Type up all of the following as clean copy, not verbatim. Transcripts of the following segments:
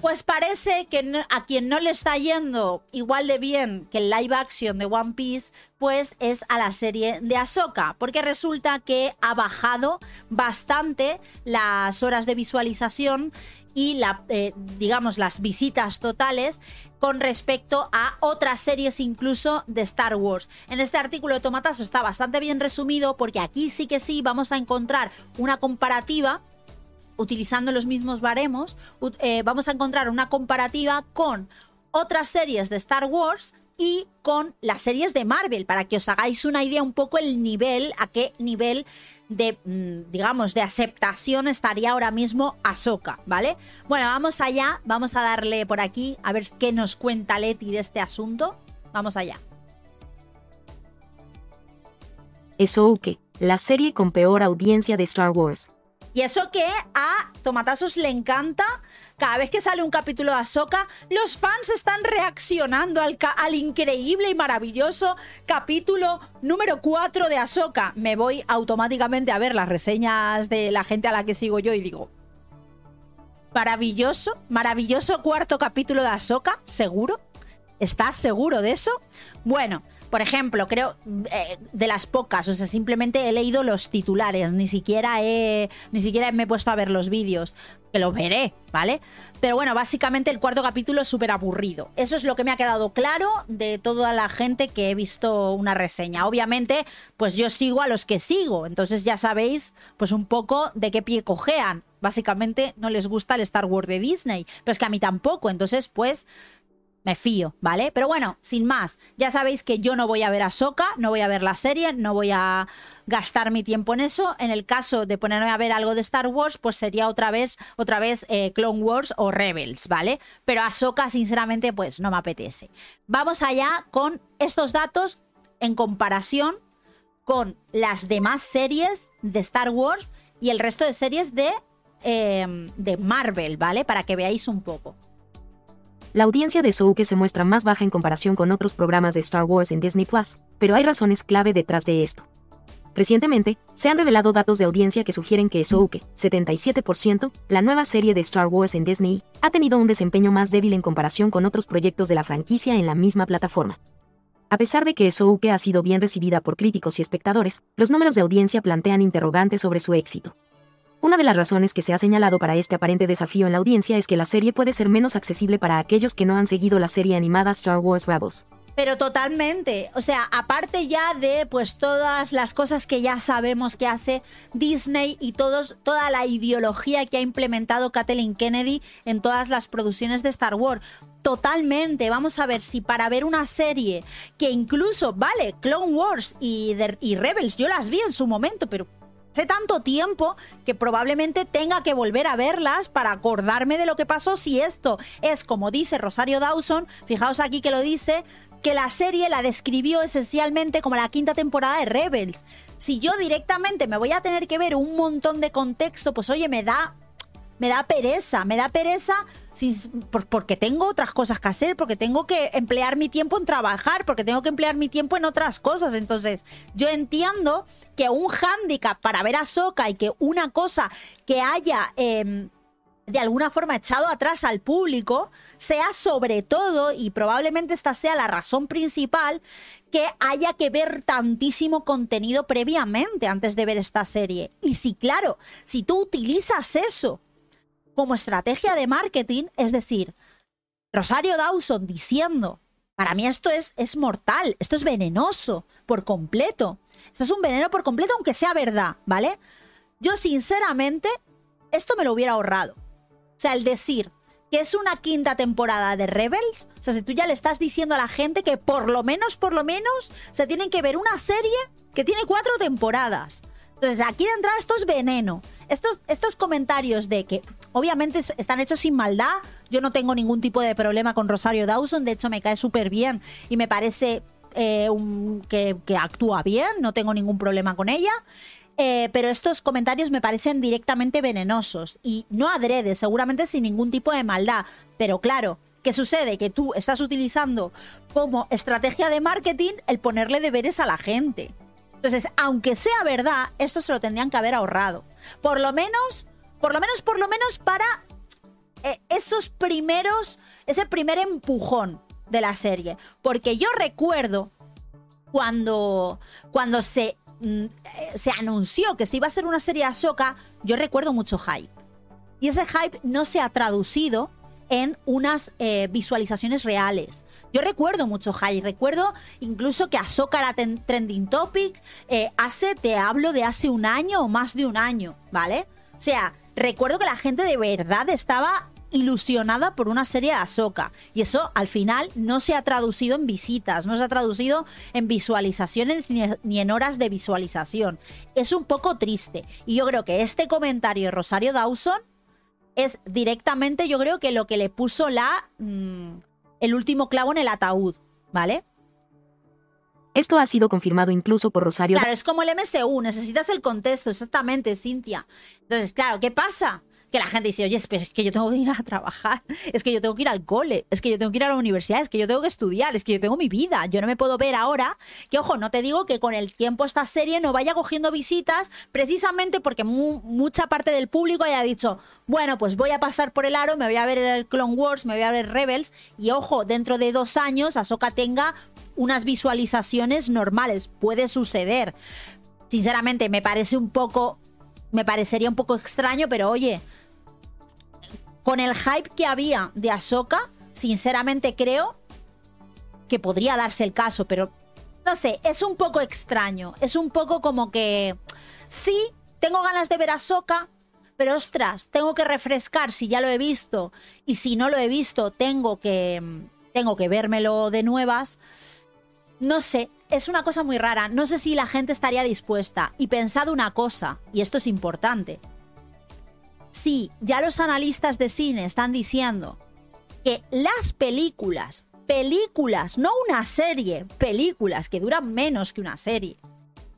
Pues parece que no, a quien no le está yendo igual de bien que el live action de One Piece, pues es a la serie de Ahsoka, porque resulta que ha bajado bastante las horas de visualización y la, digamos, las visitas totales con respecto a otras series incluso de Star Wars. En este artículo de Tomatazo está bastante bien resumido, porque aquí sí que sí vamos a encontrar una comparativa utilizando los mismos baremos. Vamos a encontrar una comparativa con otras series de Star Wars y con las series de Marvel, para que os hagáis una idea un poco el nivel, a qué nivel de, digamos, de aceptación estaría ahora mismo Ahsoka, ¿vale? Bueno, vamos allá, vamos a darle por aquí, a ver qué nos cuenta Leti de este asunto. Vamos allá. Ahsoka, la serie con peor audiencia de Star Wars. Y eso que a Tomatazos le encanta, cada vez que sale un capítulo de Ahsoka, los fans están reaccionando al increíble y maravilloso capítulo número 4 de Ahsoka. Me voy automáticamente a ver las reseñas de la gente a la que sigo yo y digo, maravilloso, maravilloso cuarto capítulo de Ahsoka, ¿seguro? ¿Estás seguro de eso? Bueno, por ejemplo, creo de las pocas, o sea, simplemente he leído los titulares, ni siquiera me he puesto a ver los vídeos, que los veré, ¿vale? Pero bueno, básicamente el cuarto capítulo es súper aburrido. Eso es lo que me ha quedado claro de toda la gente que he visto una reseña. Obviamente, pues yo sigo a los que sigo, entonces ya sabéis, pues un poco de qué pie cojean. Básicamente no les gusta el Star Wars de Disney, pero es que a mí tampoco, entonces pues... me fío, ¿vale? Pero bueno, sin más, ya sabéis que yo no voy a ver Ahsoka, no voy a ver la serie, no voy a gastar mi tiempo en eso. En el caso de ponerme a ver algo de Star Wars, pues sería otra vez Clone Wars o Rebels, ¿vale? Pero Ahsoka, sinceramente, pues no me apetece. Vamos allá con estos datos en comparación con las demás series de Star Wars y el resto de series de Marvel, ¿vale? Para que veáis un poco. La audiencia de Ahsoka se muestra más baja en comparación con otros programas de Star Wars en Disney+, pero hay razones clave detrás de esto. Recientemente, se han revelado datos de audiencia que sugieren que Ahsoka, 77%, la nueva serie de Star Wars en Disney, ha tenido un desempeño más débil en comparación con otros proyectos de la franquicia en la misma plataforma. A pesar de que Ahsoka ha sido bien recibida por críticos y espectadores, los números de audiencia plantean interrogantes sobre su éxito. Una de las razones que se ha señalado para este aparente desafío en la audiencia es que la serie puede ser menos accesible para aquellos que no han seguido la serie animada Star Wars Rebels. Pero totalmente, o sea, aparte ya de pues todas las cosas que ya sabemos que hace Disney y toda la ideología que ha implementado Kathleen Kennedy en todas las producciones de Star Wars. Totalmente, vamos a ver si para ver una serie que incluso, vale, Clone Wars y Rebels, yo las vi en su momento, pero... hace tanto tiempo que probablemente tenga que volver a verlas para acordarme de lo que pasó. Si esto es como dice Rosario Dawson, fijaos aquí que lo dice, que la serie la describió esencialmente como la quinta temporada de Rebels. Si yo directamente me voy a tener que ver un montón de contexto, pues oye, me da pereza porque tengo otras cosas que hacer, porque tengo que emplear mi tiempo en trabajar, porque tengo que emplear mi tiempo en otras cosas. Entonces yo entiendo que un hándicap para ver a Ahsoka y que una cosa que haya de alguna forma echado atrás al público sea sobre todo, y probablemente esta sea la razón principal, que haya que ver tantísimo contenido previamente antes de ver esta serie. Y sí, claro, si tú utilizas eso como estrategia de marketing, es decir, Rosario Dawson diciendo, para mí esto es mortal, esto es venenoso por completo, esto es un veneno por completo, aunque sea verdad, ¿vale? Yo sinceramente esto me lo hubiera ahorrado. O sea, el decir que es una quinta temporada de Rebels, o sea, si tú ya le estás diciendo a la gente que por lo menos se tienen que ver una serie que tiene 4 temporadas. Entonces aquí de entrada esto es veneno. Estos comentarios de que obviamente están hechos sin maldad. Yo no tengo ningún tipo de problema con Rosario Dawson. De hecho, me cae súper bien y me parece que actúa bien. No tengo ningún problema con ella. Pero estos comentarios me parecen directamente venenosos. Y no adrede, seguramente sin ningún tipo de maldad. Pero claro, ¿qué sucede? Que tú estás utilizando como estrategia de marketing el ponerle deberes a la gente. Entonces, aunque sea verdad, esto se lo tendrían que haber ahorrado. Por lo menos para ese primer empujón de la serie. Porque yo recuerdo cuando se anunció que se iba a hacer una serie de Ahsoka, yo recuerdo mucho hype. Y ese hype no se ha traducido en unas visualizaciones reales. Yo recuerdo mucho hype, recuerdo incluso que Ahsoka era trending topic, te hablo de hace un año o más de un año, ¿vale? O sea, recuerdo que la gente de verdad estaba ilusionada por una serie de Ahsoka, y eso al final no se ha traducido en visitas, no se ha traducido en visualizaciones ni en horas de visualización. Es un poco triste, y yo creo que este comentario de Rosario Dawson es directamente, yo creo que lo que le puso el último clavo en el ataúd, ¿vale? Esto ha sido confirmado incluso por Rosario Dawson. Claro, es como el MCU, necesitas el contexto, exactamente, Cintia. Entonces, claro, ¿qué pasa? Que la gente dice, oye, pero es que yo tengo que ir a trabajar, es que yo tengo que ir al cole, es que yo tengo que ir a la universidad, es que yo tengo que estudiar, es que yo tengo mi vida, yo no me puedo ver ahora. Que ojo, no te digo que con el tiempo esta serie no vaya cogiendo visitas, precisamente porque mucha parte del público haya dicho, bueno, pues voy a pasar por el aro, me voy a ver el Clone Wars, me voy a ver Rebels, y ojo, dentro de 2 años Ahsoka tenga unas visualizaciones normales, puede suceder. Sinceramente, me parecería un poco extraño, pero oye, con el hype que había de Ahsoka, sinceramente creo que podría darse el caso, pero no sé, es un poco extraño, es un poco como que sí, tengo ganas de ver Ahsoka, pero ostras, tengo que refrescar si ya lo he visto, y si no lo he visto tengo que vérmelo de nuevas. No sé, es una cosa muy rara. No sé si la gente estaría dispuesta. Y pensad una cosa, y esto es importante. Si ya los analistas de cine están diciendo que las películas, no una serie, películas que duran menos que una serie,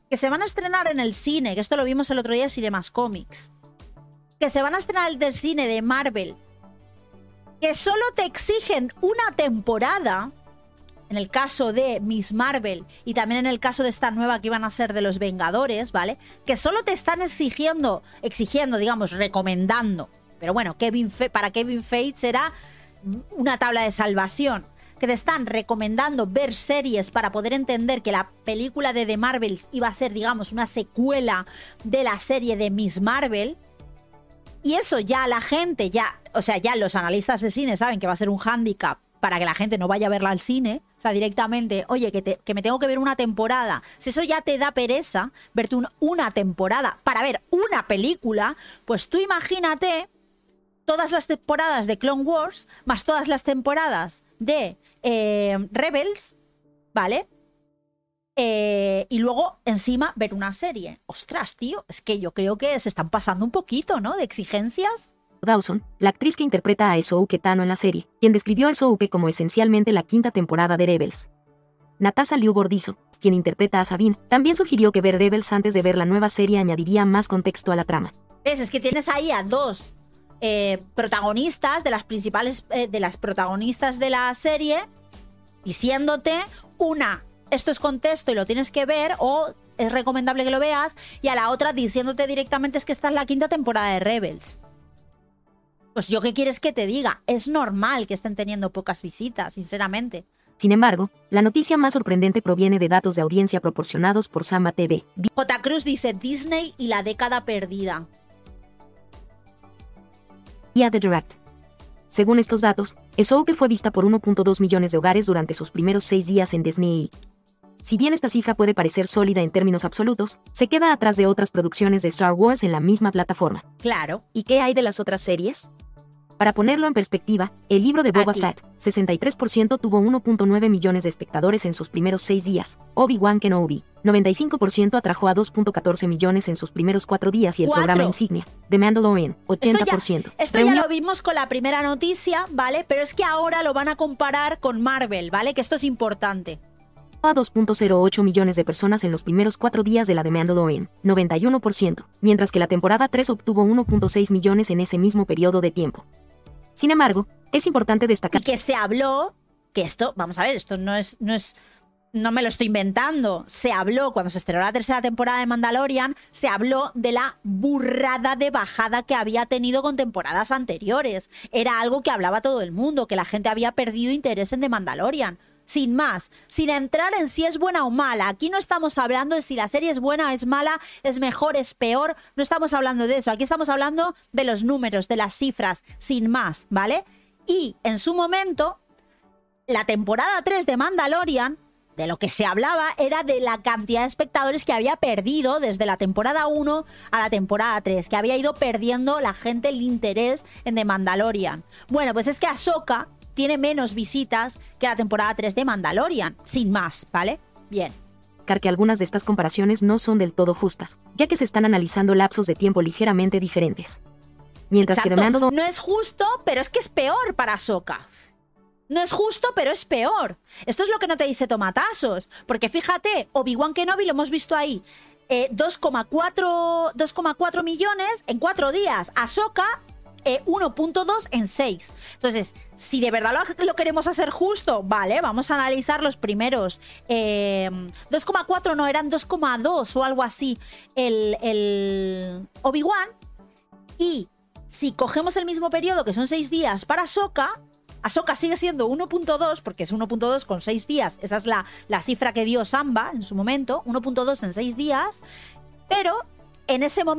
que se van a estrenar en el cine, que esto lo vimos el otro día en Cinescomics, que se van a estrenar en el cine de Marvel, que solo te exigen una temporada... En el caso de Ms. Marvel y también en el caso de esta nueva que iban a ser de los Vengadores, ¿vale? Que solo te están exigiendo, digamos, recomendando. Pero bueno, para Kevin Feige será una tabla de salvación. Que te están recomendando ver series para poder entender que la película de The Marvels iba a ser, digamos, una secuela de la serie de Ms. Marvel. Y eso ya la gente, ya los analistas de cine saben que va a ser un hándicap para que la gente no vaya a verla al cine. O sea, directamente, oye, que me tengo que ver una temporada. Si eso ya te da pereza, verte una temporada para ver una película, pues tú imagínate todas las temporadas de Clone Wars, más todas las temporadas de Rebels, ¿vale? Y luego, encima, ver una serie. Ostras, tío, es que yo creo que se están pasando un poquito, ¿no? De exigencias. Dawson, la actriz que interpreta a Ahsoka Tano en la serie, quien describió a Ahsoka como esencialmente la quinta temporada de Rebels. Natasha Liu Bordizzo, quien interpreta a Sabine, también sugirió que ver Rebels antes de ver la nueva serie añadiría más contexto a la trama. ¿Ves? Es que tienes ahí a 2 protagonistas de las principales de las protagonistas de la serie diciéndote una, esto es contexto y lo tienes que ver o es recomendable que lo veas, y a la otra diciéndote directamente es que esta es la quinta temporada de Rebels. Pues yo qué quieres que te diga, es normal que estén teniendo pocas visitas, sinceramente. Sin embargo, la noticia más sorprendente proviene de datos de audiencia proporcionados por Samba TV. J. Cruz dice Disney y la década perdida. Y a The Direct. Según estos datos, Ahsoka fue vista por 1.2 millones de hogares durante sus primeros 6 días en Disney. Si bien esta cifra puede parecer sólida en términos absolutos, se queda atrás de otras producciones de Star Wars en la misma plataforma. Claro. ¿Y qué hay de las otras series? Para ponerlo en perspectiva, el libro de Boba Fett, 63% tuvo 1.9 millones de espectadores en sus primeros 6 días. Obi-Wan Kenobi, 95% atrajo a 2.14 millones en sus primeros 4 días y el programa insignia, The Mandalorian, 80%. Esto ya lo vimos con la primera noticia, ¿vale? Pero es que ahora lo van a comparar con Marvel, ¿vale? Que esto es importante. A 2.08 millones de personas en los primeros 4 días de la The Mandalorian, 91%, mientras que la temporada 3 obtuvo 1.6 millones en ese mismo periodo de tiempo. Sin embargo, es importante destacar... Y que se habló, que esto, vamos a ver, esto no es no me lo estoy inventando, se habló cuando se estrenó la tercera temporada de Mandalorian, se habló de la burrada de bajada que había tenido con temporadas anteriores. Era algo que hablaba todo el mundo, que la gente había perdido interés en The Mandalorian. Sin más, sin entrar en si es buena o mala. Aquí no estamos hablando de si la serie es buena, es mala, es mejor, es peor. No estamos hablando de eso. Aquí estamos hablando de los números, de las cifras, sin más, ¿vale? Y en su momento, la temporada 3 de Mandalorian, de lo que se hablaba era de la cantidad de espectadores que había perdido desde la temporada 1 a la temporada 3, que había ido perdiendo la gente el interés en The Mandalorian. Bueno, pues es que Ahsoka tiene menos visitas que la temporada 3 de Mandalorian, sin más, ¿vale? Bien. Que algunas de estas comparaciones no son del todo justas, ya que se están analizando lapsos de tiempo ligeramente diferentes. Mientras Exacto. que The Mandalorian... No es justo, pero es que es peor para Ahsoka. No es justo, pero es peor. Esto es lo que no te dice Tomatazos. Porque fíjate, Obi-Wan Kenobi lo hemos visto ahí. 2,4 millones en 4 días. Ahsoka, 1,2 en 6. Entonces, si de verdad lo queremos hacer justo, vale, vamos a analizar los primeros. 2,4 no, eran 2,2 o algo así el Obi-Wan. Y si cogemos el mismo periodo, que son 6 días para Ahsoka... Ahsoka sigue siendo 1,2 porque es 1,2 con 6 días. Esa es la cifra que dio Samba en su momento, 1,2 en 6 días. Pero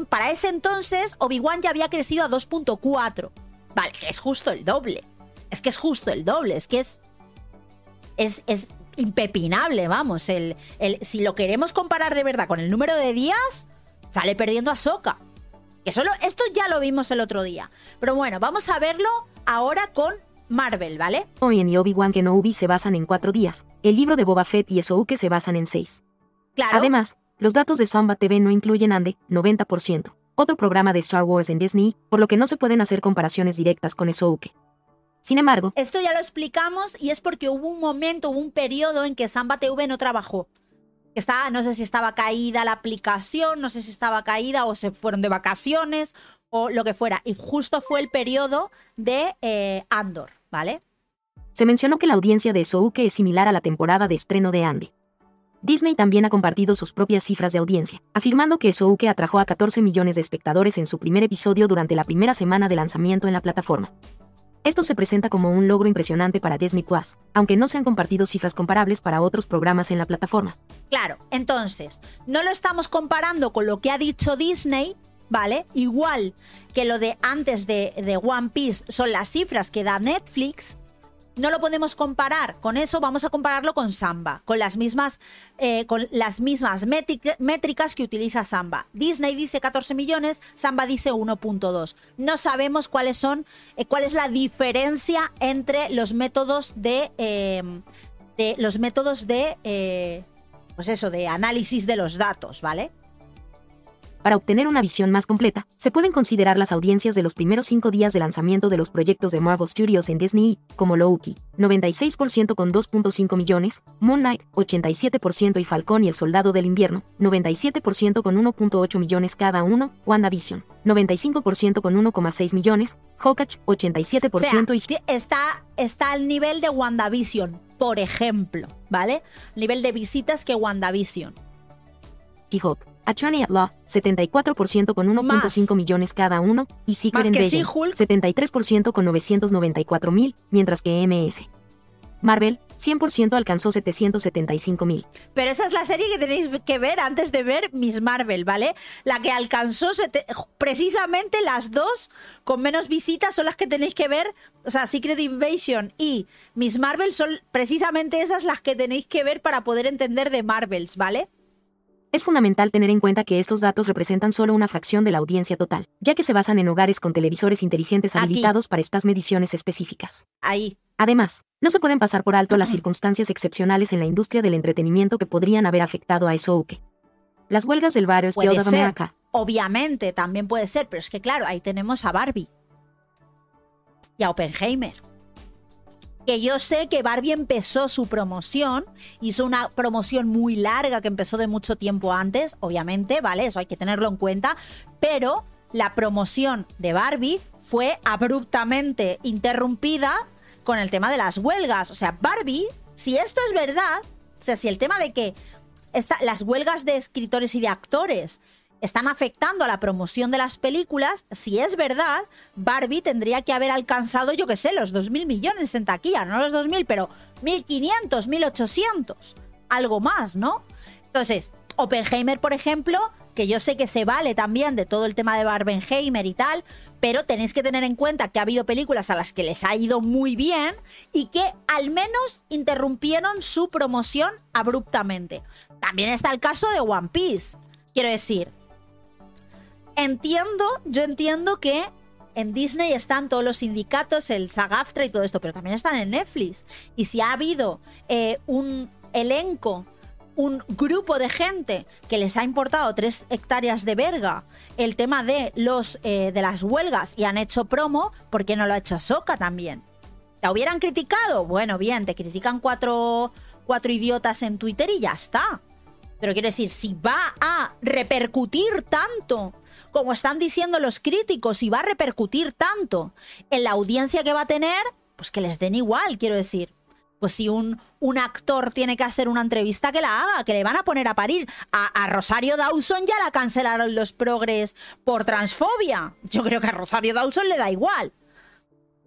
para ese entonces Obi-Wan ya había crecido a 2,4. Vale, que es justo el doble. Es que es justo el doble. Es que es impepinable, vamos. Si lo queremos comparar de verdad con el número de días, sale perdiendo Ahsoka. Que solo, esto ya lo vimos el otro día. Pero bueno, vamos a verlo ahora con... Marvel, ¿vale? Owen y Obi-Wan Kenobi se basan en 4 días. El libro de Boba Fett y Ahsoka se basan en 6. Claro. Además, los datos de Samba TV no incluyen Ande, 90%, otro programa de Star Wars en Disney, por lo que no se pueden hacer comparaciones directas con Ahsoka. Sin embargo... Esto ya lo explicamos y es porque hubo un momento, hubo un periodo en que Samba TV no trabajó. Estaba, no sé si estaba caída la aplicación, no sé si estaba caída o se fueron de vacaciones o lo que fuera. Y justo fue el periodo de Andor. ¿Vale? Se mencionó que la audiencia de Ahsoka es similar a la temporada de estreno de Andy. Disney también ha compartido sus propias cifras de audiencia, afirmando que Ahsoka atrajo a 14 millones de espectadores en su primer episodio durante la primera semana de lanzamiento en la plataforma. Esto se presenta como un logro impresionante para Disney Plus, aunque no se han compartido cifras comparables para otros programas en la plataforma. Claro, entonces, no lo estamos comparando con lo que ha dicho Disney, ¿vale? Igual que lo de antes de One Piece son las cifras que da Netflix, no lo podemos comparar con eso, vamos a compararlo con Samba, con las mismas métricas que utiliza Samba. Disney dice 14 millones, Samba dice 1,2. No sabemos cuál es la diferencia entre los métodos de análisis de los datos, ¿vale? Para obtener una visión más completa, se pueden considerar las audiencias de los primeros 5 días de lanzamiento de los proyectos de Marvel Studios en Disney, como Loki, 96% con 2,5 millones, Moon Knight, 87% y Falcon y el Soldado del Invierno, 97% con 1,8 millones cada uno, WandaVision, 95% con 1,6 millones, Hawkeye, 87% o sea, y... Está al nivel de WandaVision, por ejemplo, ¿vale? Nivel de visitas que WandaVision. She-Hulk: Attorney at Law, 74% con 1,5 millones cada uno, y Secret Invasion, 73% con 994.000, mientras que MS Marvel, 100% alcanzó 775.000. Pero esa es la serie que tenéis que ver antes de ver Ms. Marvel, ¿vale? La que alcanzó precisamente las dos con menos visitas son las que tenéis que ver, o sea, Secret Invasion y Ms. Marvel son precisamente esas las que tenéis que ver para poder entender de Marvels, ¿vale? Es fundamental tener en cuenta que estos datos representan solo una fracción de la audiencia total, ya que se basan en hogares con televisores inteligentes habilitados para estas mediciones específicas. Ahí. Además, no se pueden pasar por alto las circunstancias excepcionales en la industria del entretenimiento que podrían haber afectado a Ahsoka. Las huelgas del barrio Guild of America. Obviamente, también puede ser, pero es que claro, ahí tenemos a Barbie y a Oppenheimer. Que yo sé que Barbie empezó su promoción, hizo una promoción muy larga que empezó de mucho tiempo antes, obviamente, ¿vale? Eso hay que tenerlo en cuenta, pero la promoción de Barbie fue abruptamente interrumpida con el tema de las huelgas. O sea, Barbie, si esto es verdad, O sea, si el tema de que las huelgas de escritores y de actores están afectando a la promoción de las películas, si es verdad, Barbie tendría que haber alcanzado, yo qué sé, los 2.000 millones en taquilla, no los 2.000, pero 1.500, 1.800, algo más, ¿no? Entonces, Oppenheimer, por ejemplo, que yo sé que se vale también de todo el tema de Barbenheimer y tal, pero tenéis que tener en cuenta que ha habido películas a las que les ha ido muy bien y que al menos interrumpieron su promoción abruptamente. También está el caso de One Piece. Quiero decir, yo entiendo que en Disney están todos los sindicatos, el SAG-AFTRA y todo esto, pero también están en Netflix. Y si ha habido un elenco, un grupo de gente que les ha importado 3 hectáreas de verga el tema de las huelgas y han hecho promo, ¿por qué no lo ha hecho Ahsoka también? ¿La hubieran criticado? Bueno, bien, te critican cuatro idiotas en Twitter y ya está. Pero quiero decir, si va a repercutir tanto como están diciendo los críticos, si va a repercutir tanto en la audiencia que va a tener, pues que les den igual, quiero decir. Pues si un actor tiene que hacer una entrevista, que la haga, que le van a poner a parir. A Rosario Dawson ya la cancelaron los progres por transfobia. Yo creo que a Rosario Dawson le da igual,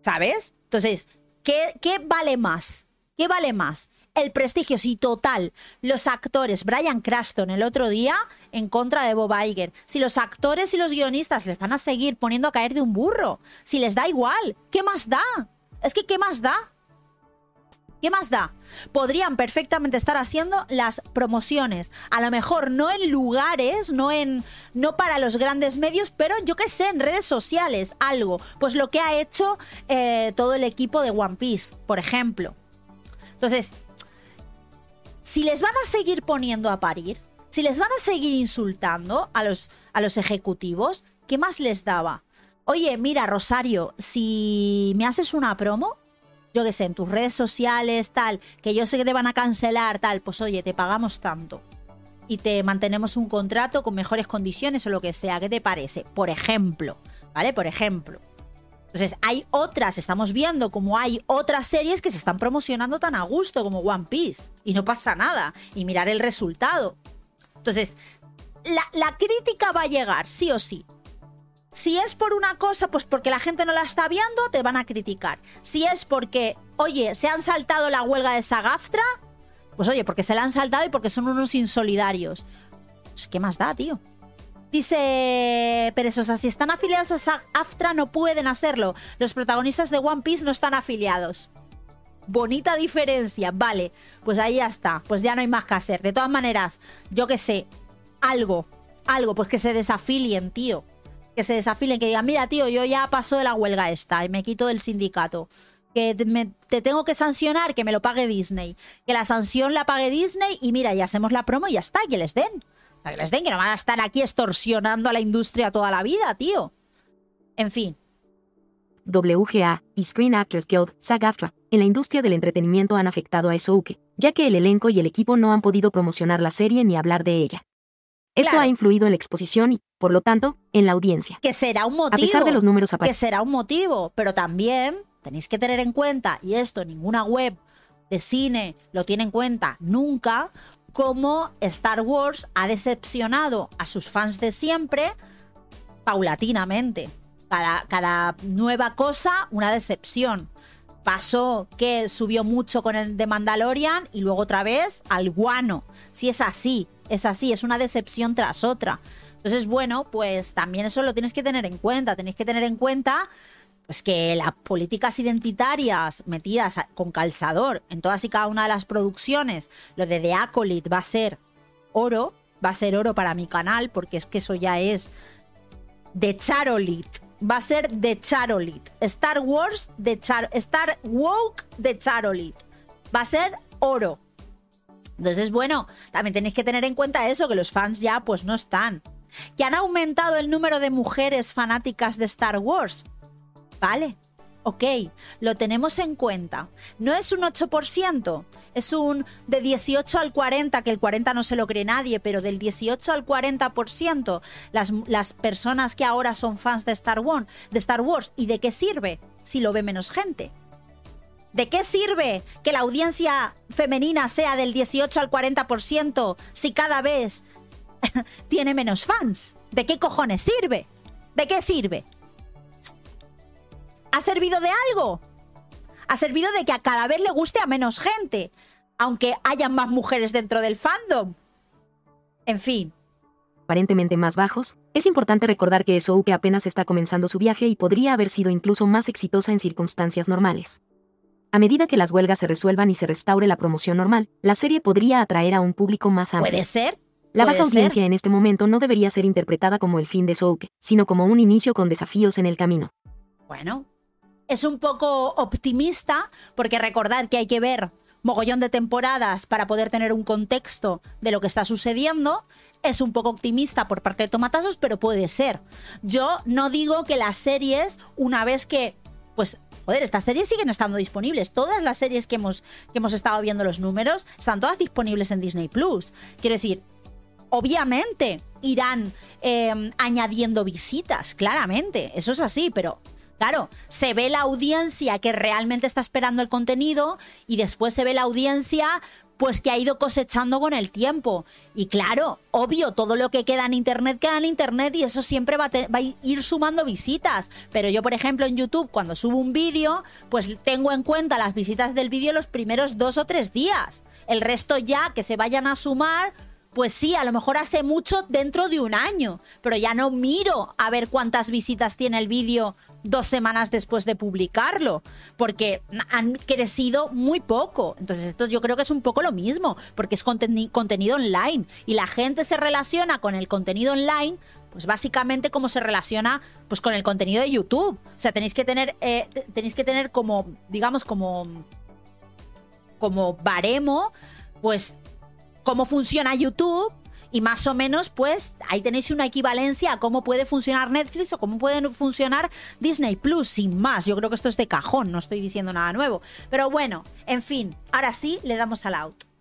¿sabes? Entonces, ¿qué vale más? ¿Qué vale más? El prestigio, sí, total. Los actores, Bryan Cranston el otro día en contra de Bob Iger. Si los actores y los guionistas les van a seguir poniendo a caer de un burro, si les da igual, ¿qué más da? Es que ¿qué más da? ¿Qué más da? Podrían perfectamente estar haciendo las promociones. A lo mejor no en lugares, no para los grandes medios, pero yo qué sé, en redes sociales, algo. Pues lo que ha hecho todo el equipo de One Piece, por ejemplo. Entonces, si les van a seguir poniendo a parir, si les van a seguir insultando a los ejecutivos, ¿qué más les daba? Oye, mira, Rosario, si me haces una promo, yo qué sé, en tus redes sociales, tal, que yo sé que te van a cancelar, tal, pues oye, te pagamos tanto y te mantenemos un contrato con mejores condiciones o lo que sea, ¿qué te parece? Por ejemplo, ¿vale? Por ejemplo. Entonces, hay otras, estamos viendo como hay otras series que se están promocionando tan a gusto como One Piece y no pasa nada, y mirar el resultado. Entonces, la crítica va a llegar, sí o sí. Si es por una cosa, pues porque la gente no la está viendo, te van a criticar. Si es porque, oye, se han saltado la huelga de SAG-AFTRA, pues oye, porque se la han saltado y porque son unos insolidarios. Pues, ¿qué más da, tío? Dice Perezosa, si están afiliados a SAG-AFTRA no pueden hacerlo. Los protagonistas de One Piece no están afiliados. Bonita diferencia, vale. Pues ahí ya está, pues ya no hay más que hacer. De todas maneras, yo qué sé, algo, pues que se desafilien, tío. Que se desafilen, que digan, mira, tío, yo ya paso de la huelga esta y me quito del sindicato. Que te tengo que sancionar, que me lo pague Disney. Que la sanción la pague Disney y mira, ya hacemos la promo y ya está, y que les den. O sea, que les den, que no van a estar aquí extorsionando a la industria toda la vida, tío. En fin. WGA y Screen Actors Guild, SAG-AFTRA, en la industria del entretenimiento han afectado a Ahsoka, ya que el elenco y el equipo no han podido promocionar la serie ni hablar de ella. Esto claro. Ha influido en la exposición y, por lo tanto, en la audiencia. Que será un motivo. A pesar de los números aparentes. Que será un motivo, pero también tenéis que tener en cuenta, y esto ninguna web de cine lo tiene en cuenta nunca, cómo Star Wars ha decepcionado a sus fans de siempre paulatinamente. Cada nueva cosa, una decepción. Pasó que subió mucho con el The Mandalorian y luego otra vez al guano. Si es así, es así, es una decepción tras otra. Entonces, bueno, pues también eso lo tienes que tener en cuenta. Tenéis que tener en cuenta pues que las políticas identitarias metidas con calzador en todas y cada una de las producciones, lo de The Acolyte va a ser oro para mi canal, porque es que eso ya es de Charolit. Va a ser de Charolit. Star Wars de Charolit. Star Woke de Charolit. Va a ser oro. Entonces, bueno, también tenéis que tener en cuenta eso, que los fans ya pues no están. Que han aumentado el número de mujeres fanáticas de Star Wars. Vale, ok, lo tenemos en cuenta. No es un 8%, es un de 18 al 40, que el 40 no se lo cree nadie, pero del 18 al 40% las personas que ahora son fans de Star Wars, ¿y de qué sirve si lo ve menos gente? ¿De qué sirve que la audiencia femenina sea del 18 al 40% si cada vez tiene menos fans? ¿De qué cojones sirve? ¿De qué sirve? ¿Ha servido de algo? Ha servido de que a cada vez le guste a menos gente, aunque haya más mujeres dentro del fandom. En fin. Aparentemente más bajos, es importante recordar que Ahsoka apenas está comenzando su viaje y podría haber sido incluso más exitosa en circunstancias normales. A medida que las huelgas se resuelvan y se restaure la promoción normal, la serie podría atraer a un público más amplio. ¿Puede ser? La baja audiencia en este momento no debería ser interpretada como el fin de Ahsoka, sino como un inicio con desafíos en el camino. Bueno, es un poco optimista, porque recordad que hay que ver mogollón de temporadas para poder tener un contexto de lo que está sucediendo. Es un poco optimista por parte de Tomatazos, pero puede ser. Yo no digo que las series, una vez que... pues, joder, estas series siguen estando disponibles. Todas las series que hemos estado viendo los números están todas disponibles en Disney+. Quiero decir, obviamente irán añadiendo visitas, claramente. Eso es así, pero... claro, se ve la audiencia que realmente está esperando el contenido y después se ve la audiencia pues que ha ido cosechando con el tiempo. Y claro, obvio, todo lo que queda en internet y eso siempre va a ir sumando visitas. Pero yo, por ejemplo, en YouTube, cuando subo un vídeo, pues tengo en cuenta las visitas del vídeo los primeros 2 o 3 días. El resto ya que se vayan a sumar... pues sí, a lo mejor hace mucho dentro de un año, pero ya no miro a ver cuántas visitas tiene el vídeo 2 semanas después de publicarlo, porque han crecido muy poco. Entonces esto yo creo que es un poco lo mismo, porque es contenido online y la gente se relaciona con el contenido online, pues básicamente como se relaciona pues con el contenido de YouTube. O sea, tenéis que tener como, digamos, como baremo, pues... cómo funciona YouTube y más o menos pues ahí tenéis una equivalencia a cómo puede funcionar Netflix o cómo puede funcionar Disney Plus, sin más. Yo creo que esto es de cajón, no estoy diciendo nada nuevo. Pero bueno, en fin, ahora sí le damos al out.